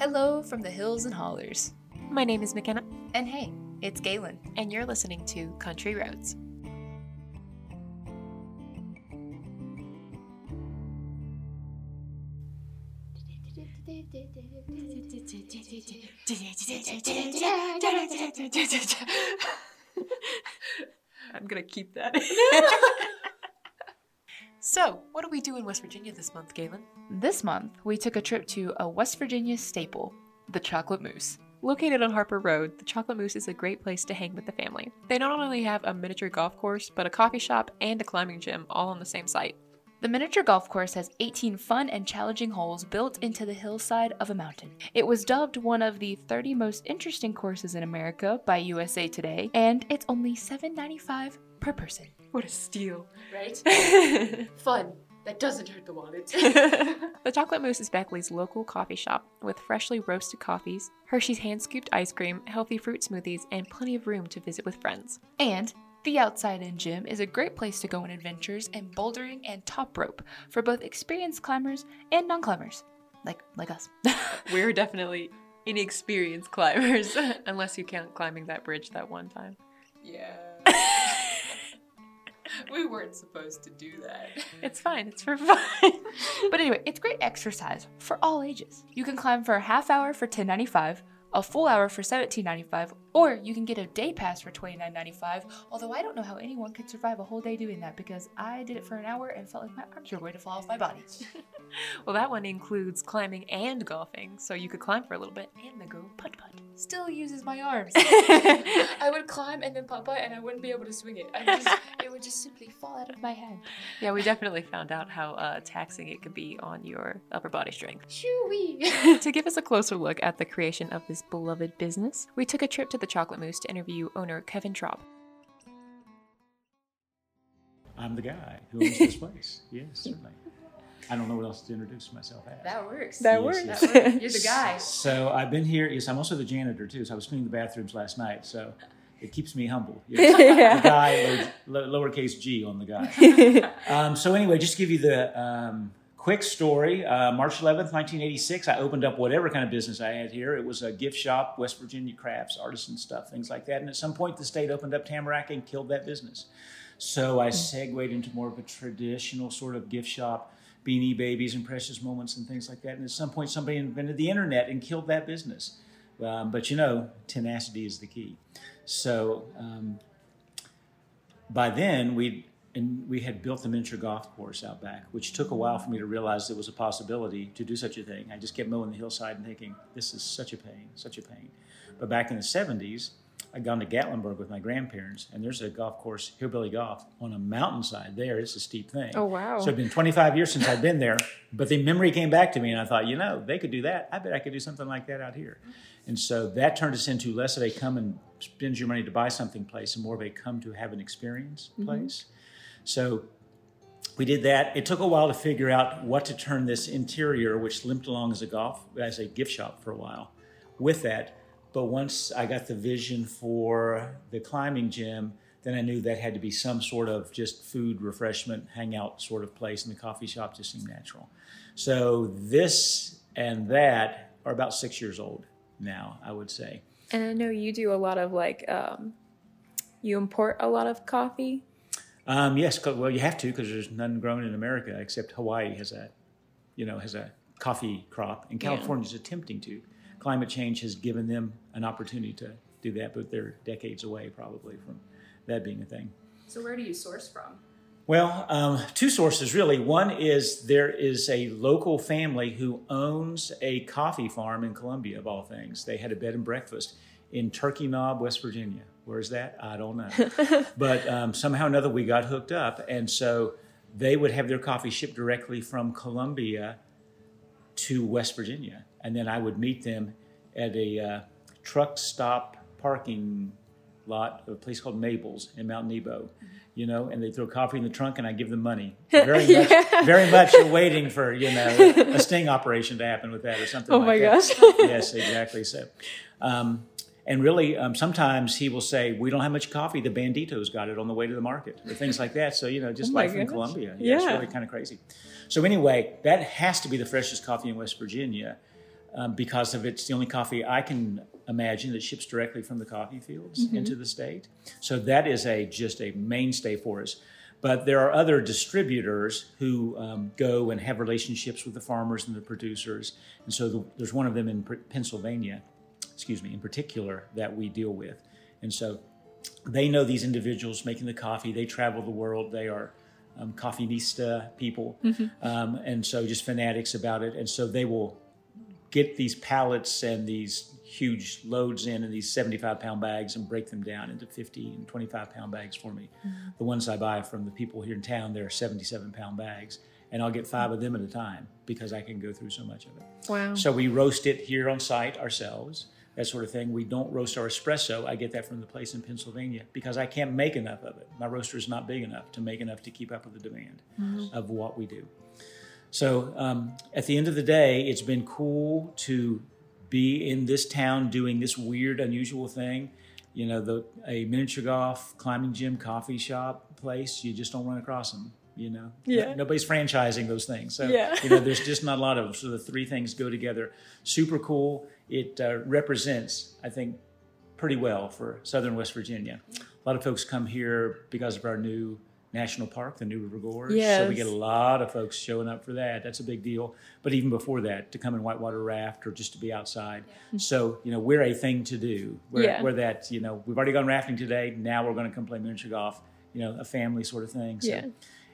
Hello from the hills and hollers. My name is McKenna. And hey, it's Galen. And you're listening to Country Roads. I'm gonna keep that. So, what do we do in West Virginia this month, Galen? This month, we took a trip to a West Virginia staple, the Chocolate Moose. Located on Harper Road, the Chocolate Moose is a great place to hang with the family. They not only have a miniature golf course, but a coffee shop and a climbing gym all on the same site. The miniature golf course has 18 fun and challenging holes built into the hillside of a mountain. It was dubbed one of the 30 most interesting courses in America by USA Today, and it's only $7.95 per person. What a steal. Right? Fun. That doesn't hurt the wallet. The Chocolate Moose is Beckley's local coffee shop with freshly roasted coffees, Hershey's hand-scooped ice cream, healthy fruit smoothies, and plenty of room to visit with friends. And the Outside In Gym is a great place to go on adventures in bouldering and top rope for both experienced climbers and non-climbers, like us. We're definitely inexperienced climbers, unless you count climbing that bridge that one time. Yeah. We weren't supposed to do that. It's fine. It's for fun. But anyway, it's great exercise for all ages. You can climb for a half hour for $10.95, a full hour for $17.95, or you can get a day pass for $29.95, although I don't know how anyone could survive a whole day doing that because I did it for an hour and felt like my arms were going to fall off my body. Well, that one includes climbing and golfing, so you could climb for a little bit and then go putt-putt. Still uses my arms. I would climb and then putt-putt and I wouldn't be able to swing it. It would just simply fall out of my hand. Yeah, we definitely found out how taxing it could be on your upper body strength. Shoo-wee! To give us a closer look at the creation of this beloved business, we took a trip to the Chocolate Moose to interview owner Kevin Traub. I'm the guy who owns this place. Yes, certainly. I don't know what else to introduce myself as. That works. That works. That works. You're the guy. So I've been here. Yes, I'm also the janitor too. So I was cleaning the bathrooms last night. So it keeps me humble. Yes. Yeah. The guy, lowercase G on the guy. So anyway, just to give you the quick story. March 11th, 1986, I opened up whatever kind of business I had here. It was a gift shop, West Virginia crafts, artisan stuff, things like that. And at some point, the state opened up Tamarack and killed that business. So I segued into more of a traditional sort of gift shop, Beanie Babies and Precious Moments and things like that. And at some point, somebody invented the internet and killed that business. But you know, tenacity is the key. So by then, we had built the miniature golf course out back, which took a while for me to realize there was a possibility to do such a thing. I just kept mowing the hillside and thinking, this is such a pain, such a pain. But back in the 70s, I'd gone to Gatlinburg with my grandparents, and there's a golf course, Hillbilly Golf, on a mountainside there. It's a steep thing. Oh, wow. So it's been 25 years since I've been there, but the memory came back to me, and I thought, you know, they could do that. I bet I could do something like that out here. And so that turned us into less of a come and spend your money to buy something place and more of a come to have an experience place. Mm-hmm. So we did that. It took a while to figure out what to turn this interior, which limped along as a gift shop for a while, with that. But once I got the vision for the climbing gym, then I knew that had to be some sort of just food, refreshment, hangout sort of place, and the coffee shop just seemed natural. So this and that are about 6 years old now, I would say. And I know you do a lot of you import a lot of coffee. Yes, well, you have to because there's none grown in America except Hawaii has a coffee crop, and California is attempting to. Climate change has given them an opportunity to do that, but they're decades away probably from that being a thing. So where do you source from? Well, two sources really. One is there is a local family who owns a coffee farm in Colombia, of all things. They had a bed and breakfast in Turkey Knob, West Virginia. Where's that? I don't know. But somehow or another, we got hooked up. And so they would have their coffee shipped directly from Colombia to West Virginia. And then I would meet them at a truck stop parking lot of a place called Maples in Mount Nebo, and they throw coffee in the trunk and I give them money. Very much waiting for, a sting operation to happen with that or something like that. Oh my gosh. Yes, exactly. So, and really, sometimes he will say, we don't have much coffee. The banditos got it on the way to the market or things like that. So, just life in Colombia. Yeah, yeah. It's really kind of crazy. So anyway, that has to be the freshest coffee in West Virginia. because of it's the only coffee I can imagine that ships directly from the coffee fields into the state. So that is just a mainstay for us. But there are other distributors who go and have relationships with the farmers and the producers. And so there's one of them in Pennsylvania, in particular, that we deal with. And so they know these individuals making the coffee. They travel the world. They are coffeeista people. And so just fanatics about it. And so they will get these pallets and these huge loads in these 75-pound bags and break them down into 50 and 25-pound bags for me. The ones I buy from the people here in town, they're 77-pound bags, and I'll get 5 of them at a time because I can go through so much of it. Wow. So we roast it here on site ourselves, that sort of thing. We don't roast our espresso. I get that from the place in Pennsylvania because I can't make enough of it. My roaster is not big enough to make enough to keep up with the demand of what we do. So at the end of the day, it's been cool to be in this town doing this weird, unusual thing. You know, a miniature golf, climbing gym, coffee shop place, you just don't run across them, you know? Yeah. Nobody's franchising those things. So, you know, there's just not a lot of them. So the three things go together. Super cool. It represents, I think, pretty well for Southern West Virginia. A lot of folks come here because of our new National Park, the New River Gorge. So we get a lot of folks showing up for that. That's a big deal. But even before that, to come and whitewater raft or just to be outside. So, you know, we're a thing to do. We're that, you know, we've already gone rafting today. Now we're going to come play miniature golf, you know, a family sort of thing. So,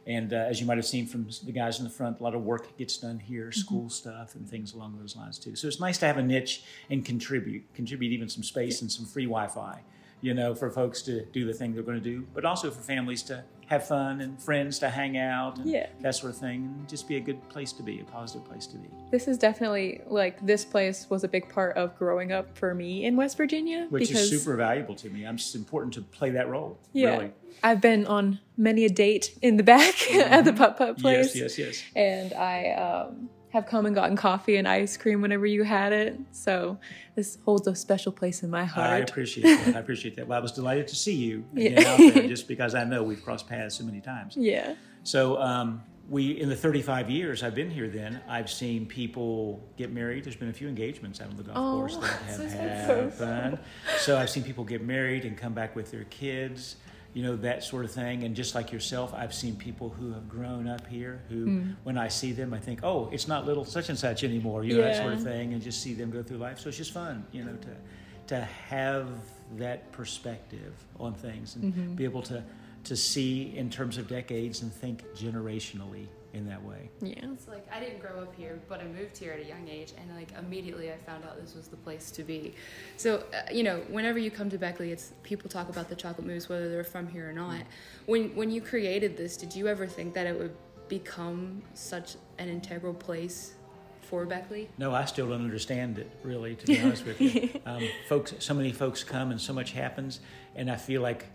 and as you might have seen from the guys in the front, a lot of work gets done here, school stuff and things along those lines too. So it's nice to have a niche and contribute even some space and some free Wi-Fi, you know, for folks to do the thing they're going to do, but also for families to have fun and friends to hang out and that sort of thing, and just be a good place to be, a positive place to be. This is definitely, like, this place was a big part of growing up for me in West Virginia. Which is super valuable to me. It's important to play that role, really. I've been on many a date in the back at the putt-putt place. Yes. And I have come and gotten coffee and ice cream whenever you had it. So this holds a special place in my heart. I appreciate that. Well, I was delighted to see you out there, just because I know we've crossed paths so many times. So in the 35 years I've been here then, I've seen people get married. There's been a few engagements out on the golf course that have had fun. So I've seen people get married and come back with their kids, you know, that sort of thing. And just like yourself, I've seen people who have grown up here who, when I see them, I think, oh, it's not little such and such anymore, you know, that sort of thing, and just see them go through life. So it's just fun, you know, to have that perspective on things and be able to see in terms of decades and think generationally in that way. It's like, I didn't grow up here, but I moved here at a young age, and like immediately I found out this was the place to be. So you know, whenever you come to Beckley, it's people talk about the Chocolate Moose, whether they're from here or not. When you created this, did you ever think that it would become such an integral place for Beckley? No, I still don't understand it, really, to be honest with you. Folks, so many folks come and so much happens, and I feel like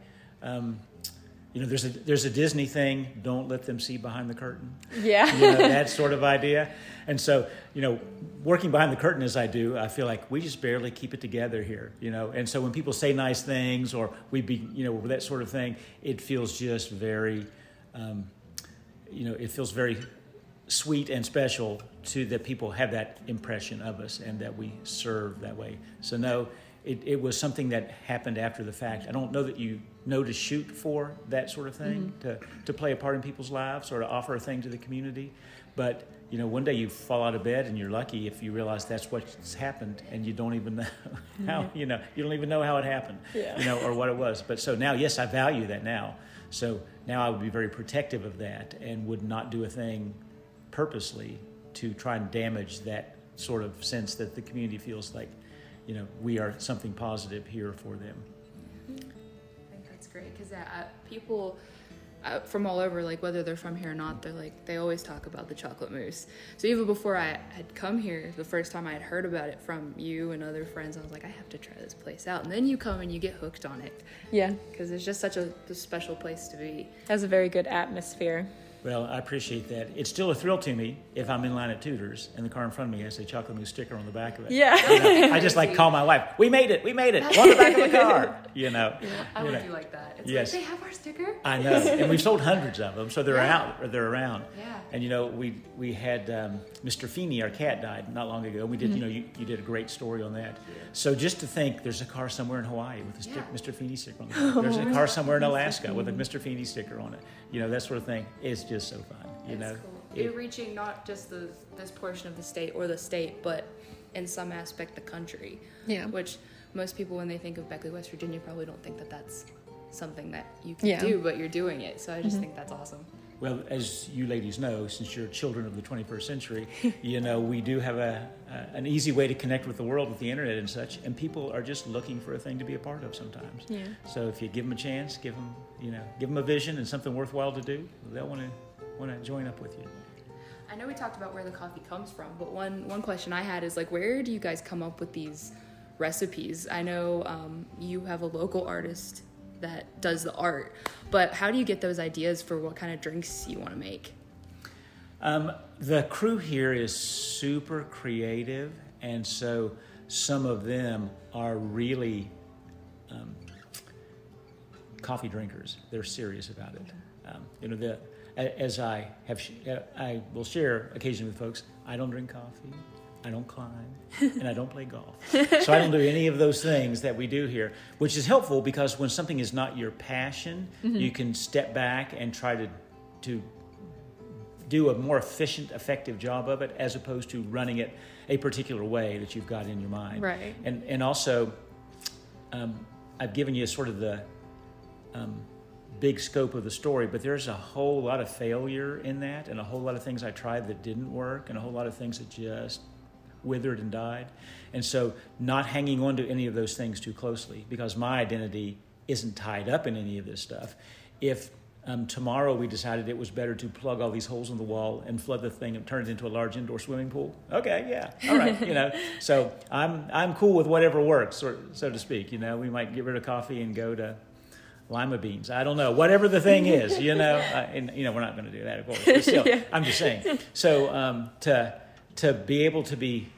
you know, there's a Disney thing, don't let them see behind the curtain. You know, that sort of idea. And so, you know, working behind the curtain as I do, I feel like we just barely keep it together here, you know. And so when people say nice things or you know, that sort of thing, it feels just very, you know, it feels very sweet and special to that people have that impression of us and that we serve that way. So no, it was something that happened after the fact. I don't know that you know to shoot for that sort of thing, to play a part in people's lives or to offer a thing to the community. But, you know, one day you fall out of bed and you're lucky if you realize that's what's happened and you don't even know how, you know, you don't even know how it happened, you know, or what it was. But so now, yes, I value that now. So now I would be very protective of that and would not do a thing purposely to try and damage that sort of sense that the community feels like, you know, we are something positive here for them. Great, because people from all over, like whether they're from here or not, they're like, they always talk about the Chocolate Moose. So even before I had come here, the first time I had heard about it from you and other friends, I was like, I have to try this place out. And then you come and you get hooked on it. Yeah, because it's just such a special place to be. It has a very good atmosphere. Well, I appreciate that. It's still a thrill to me if I'm in line at Tudor's and the car in front of me has a Chocolate Moose sticker on the back of it. Yeah. I just like call my wife, we made it, on the back of the car, you know. Yeah, I would do like that. It's yes. Like, they have our sticker? I know, and we've sold hundreds of them, so they're out, or they're around. Yeah. And, you know, we had Mr. Feeney, our cat, died not long ago. We did, you know, you did a great story on that. Yeah. So just to think, there's a car somewhere in Hawaii with a Mr. Feeney sticker on it. There's a car somewhere in Alaska with a Mr. Feeney sticker on it. You know, that sort of thing. It's just so fun, you know. Cool. You're reaching not just this portion of the state or the state, but in some aspect the country. Yeah. Which most people, when they think of Beckley, West Virginia, probably don't think that that's something that you can do, but you're doing it. So I just think that's awesome. Well, as you ladies know, since you're children of the 21st century, you know, we do have an easy way to connect with the world with the internet and such, and people are just looking for a thing to be a part of sometimes. Yeah. So if you give them a chance, give them a vision and something worthwhile to do, they'll want to join up with you. I know we talked about where the coffee comes from, but one question I had is, like, where do you guys come up with these recipes? I know you have a local artist that does the art, but how do you get those ideas for what kind of drinks you want to make? The crew here is super creative, and so some of them are really coffee drinkers. They're serious about it. You know, I will share occasionally with folks, I don't drink coffee, I don't climb, and I don't play golf. So I don't do any of those things that we do here, which is helpful because when something is not your passion, you can step back and try to do a more efficient, effective job of it as opposed to running it a particular way that you've got in your mind. Right. And also, I've given you sort of the big scope of the story, but there's a whole lot of failure in that and a whole lot of things I tried that didn't work and a whole lot of things that just withered and died. And so not hanging on to any of those things too closely, because my identity isn't tied up in any of this stuff. If tomorrow we decided it was better to plug all these holes in the wall and flood the thing and turn it into a large indoor swimming pool, okay, yeah, all right, you know. So I'm cool with whatever works, so to speak, you know. We might get rid of coffee and go to lima beans, I don't know, whatever the thing is, you know. And, you know, we're not going to do that, of course, but still, yeah. I'm just saying. So to be able to be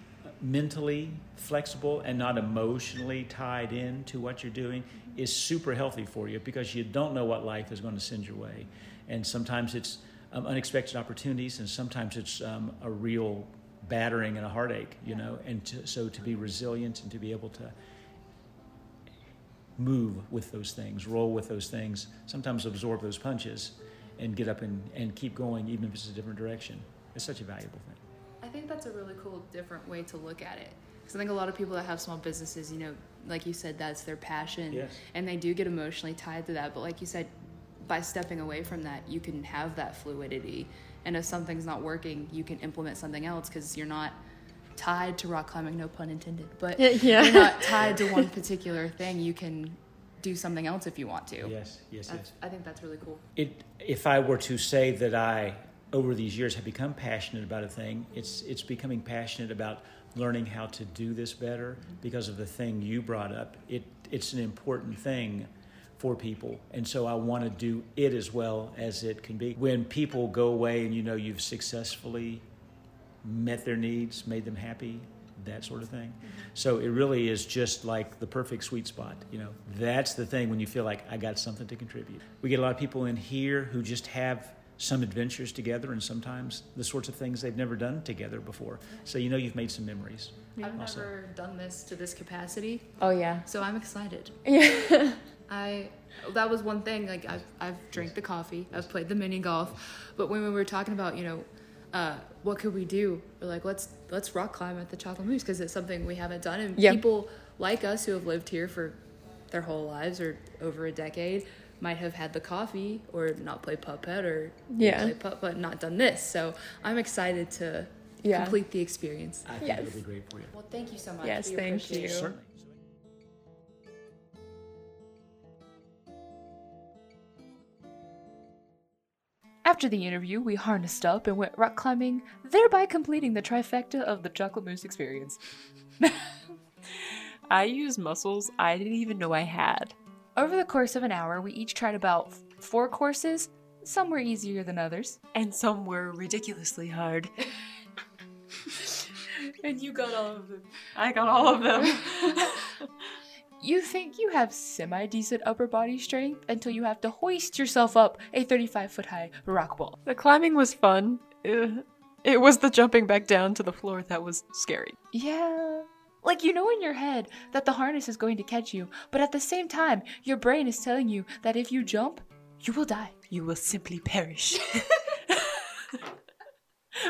mentally flexible and not emotionally tied in to what you're doing is super healthy for you, because you don't know what life is going to send your way. And sometimes it's unexpected opportunities, and sometimes it's a real battering and a heartache, you know. And so to be resilient and to be able to move with those things, roll with those things, sometimes absorb those punches and get up and keep going, even if it's a different direction, it's such a valuable thing. I think that's a really cool, different way to look at it. Because I think a lot of people that have small businesses, you know, like you said, that's their passion. Yes. And they do get emotionally tied to that. But like you said, by stepping away from that, you can have that fluidity. And if something's not working, you can implement something else, because you're not tied to rock climbing, no pun intended. But you're not tied to one particular thing. You can do something else if you want to. Yes. I think that's really cool. If I were to say that I over these years have become passionate about a thing, it's becoming passionate about learning how to do this better because of the thing you brought up. It's an important thing for people, and so I want to do it as well as it can be. When people go away and you know you've successfully met their needs, made them happy, that sort of thing. So it really is just like the perfect sweet spot, you know. That's the thing when you feel like I got something to contribute. We get a lot of people in here who just have some adventures together, and sometimes the sorts of things they've never done together before. So you know you've made some memories. I've never done this to this capacity. Oh yeah. So I'm excited. Yeah. That was one thing. Like I've drank the coffee. I've played the mini golf. But when we were talking about, you know, what could we do? We're like, let's rock climb at the Chocolate Moose, because it's something we haven't done. And people like us who have lived here for their whole lives or over a decade might have had the coffee or not play putt-putt or play putt-putt, not done this. So I'm excited to complete the experience. I think it'll be great for you. Well, thank you so much. Yes, thank you. Certainly. After the interview, we harnessed up and went rock climbing, thereby completing the trifecta of the Chocolate Moose experience. I used muscles I didn't even know I had. Over the course of an hour, we each tried about 4 courses, Some were easier than others. And some were ridiculously hard. And you got all of them. I got all of them. You think you have semi-decent upper body strength until you have to hoist yourself up a 35-foot-high rock wall. The climbing was fun. It was the jumping back down to the floor that was scary. Yeah. Like, you know in your head that the harness is going to catch you, but at the same time, your brain is telling you that if you jump, you will die. You will simply perish.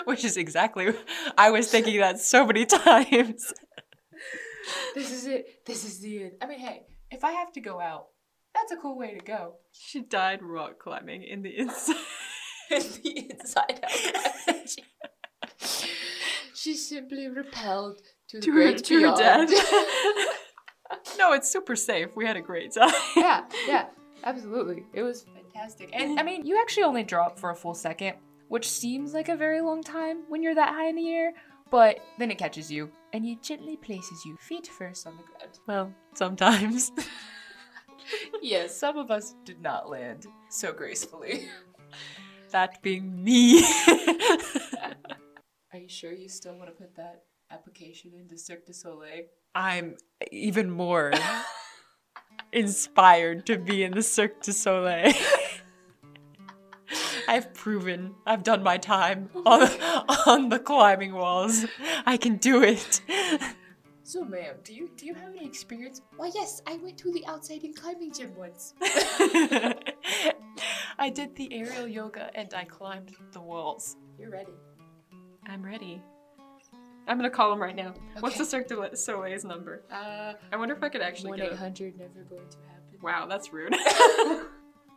Which is exactly, I was thinking that so many times. This is it. This is the end. I mean, hey, if I have to go out, that's a cool way to go. She died rock climbing in the inside. In the inside out. She simply repelled to her death. No, it's super safe. We had a great time. Yeah, yeah, absolutely. It was fantastic. And I mean, you actually only drop for a full second, which seems like a very long time when you're that high in the air, but then it catches you and it gently places you feet first on the ground. Well, sometimes. Yes, some of us did not land so gracefully. That being me. Are you sure you still want to put that application into Cirque du Soleil? I'm even more inspired to be in the Cirque du Soleil. I've proven I've done my time on the climbing walls. I can do it. So, ma'am, do you have any experience? Well, yes, I went to the Outside In climbing gym once. I did the aerial yoga and I climbed the walls. You're ready. I'm ready. I'm gonna call him right now. Okay. What's the Cirque du Soleil's number? I wonder if I could actually get 1-800 never going to happen. Wow, that's rude.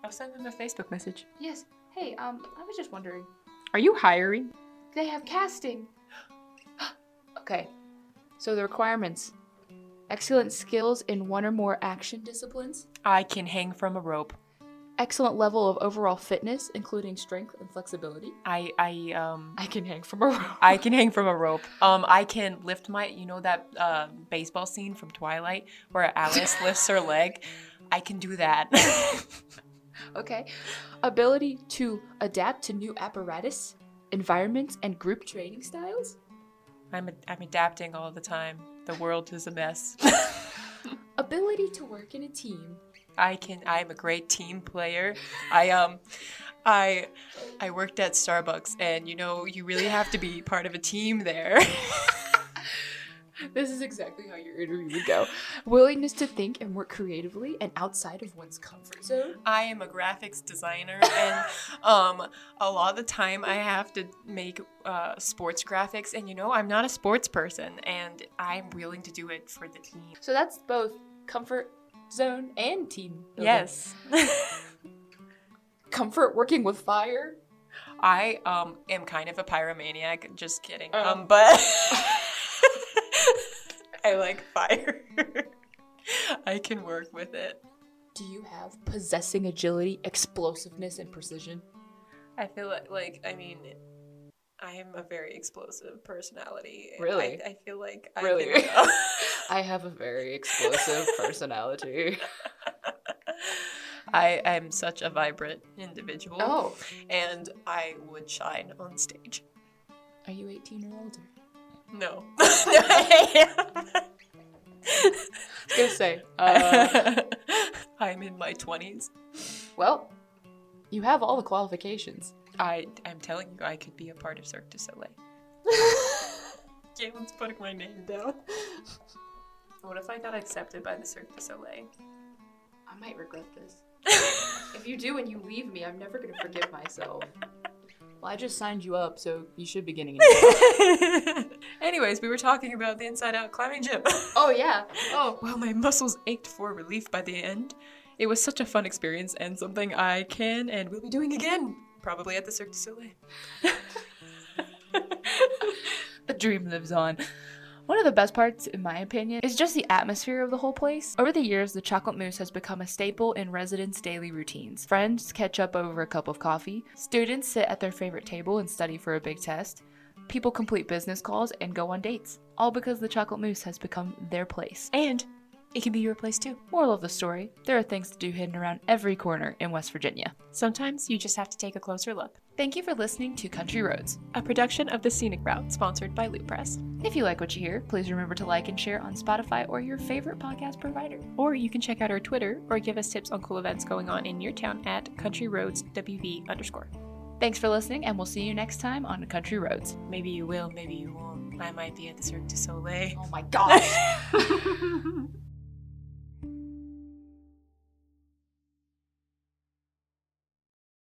I'll send them a Facebook message. Yes. Hey, I was just wondering. Are you hiring? They have casting. Okay. So the requirements. Excellent skills in one or more action disciplines. I can hang from a rope. Excellent level of overall fitness, including strength and flexibility. I can hang from a rope. I can hang from a rope. I can lift my, you know that baseball scene from Twilight where Alice lifts her leg? I can do that. Okay. Ability to adapt to new apparatus, environments, and group training styles. I'm adapting all the time. The world is a mess. Ability to work in a team. I'm a great team player. I worked at Starbucks, and you know, you really have to be part of a team there. This is exactly how your interview would go. Willingness to think and work creatively and outside of one's comfort zone. I am a graphics designer, and a lot of the time I have to make sports graphics, and you know, I'm not a sports person, and I'm willing to do it for the team. So that's both comfort zone and team building. Yes. Comfort working with fire. I am kind of a pyromaniac. Just kidding. But I like fire. I can work with it. Do you have possessing agility, explosiveness, and precision? I feel like I mean, I am a very explosive personality. Really? I feel like I really. I have a very explosive personality. I am such a vibrant individual. Oh. And I would shine on stage. Are you 18 or older? No. I am. I was gonna say. I'm in my 20s. Well, you have all the qualifications. I'm telling you, I could be a part of Cirque du Soleil. Galen's putting my name down. What if I got accepted by the Cirque du Soleil? I might regret this. If you do and you leave me, I'm never going to forgive myself. Well, I just signed you up, so you should be getting it. Anyways, we were talking about the Inside Out climbing gym. Oh, yeah. Oh. Well, my muscles ached for relief by the end. It was such a fun experience and something I can and will be doing again. Probably at the Cirque du Soleil. The dream lives on. One of the best parts, in my opinion, is just the atmosphere of the whole place. Over the years, the Chocolate Moose has become a staple in residents' daily routines. Friends catch up over a cup of coffee. Students sit at their favorite table and study for a big test. People complete business calls and go on dates. All because the Chocolate Moose has become their place. And It can be your place too. Moral of the story, there are things to do hidden around every corner in West Virginia. Sometimes you just have to take a closer look. Thank you for listening to Country Roads, a production of The Scenic Route, sponsored by Loop Press. If you like what you hear, please remember to like and share on Spotify or your favorite podcast provider. Or you can check out our Twitter or give us tips on cool events going on in your town at countryroadswv_. Thanks for listening, and we'll see you next time on Country Roads. Maybe you will, maybe you won't. I might be at the Cirque du Soleil. Oh my gosh.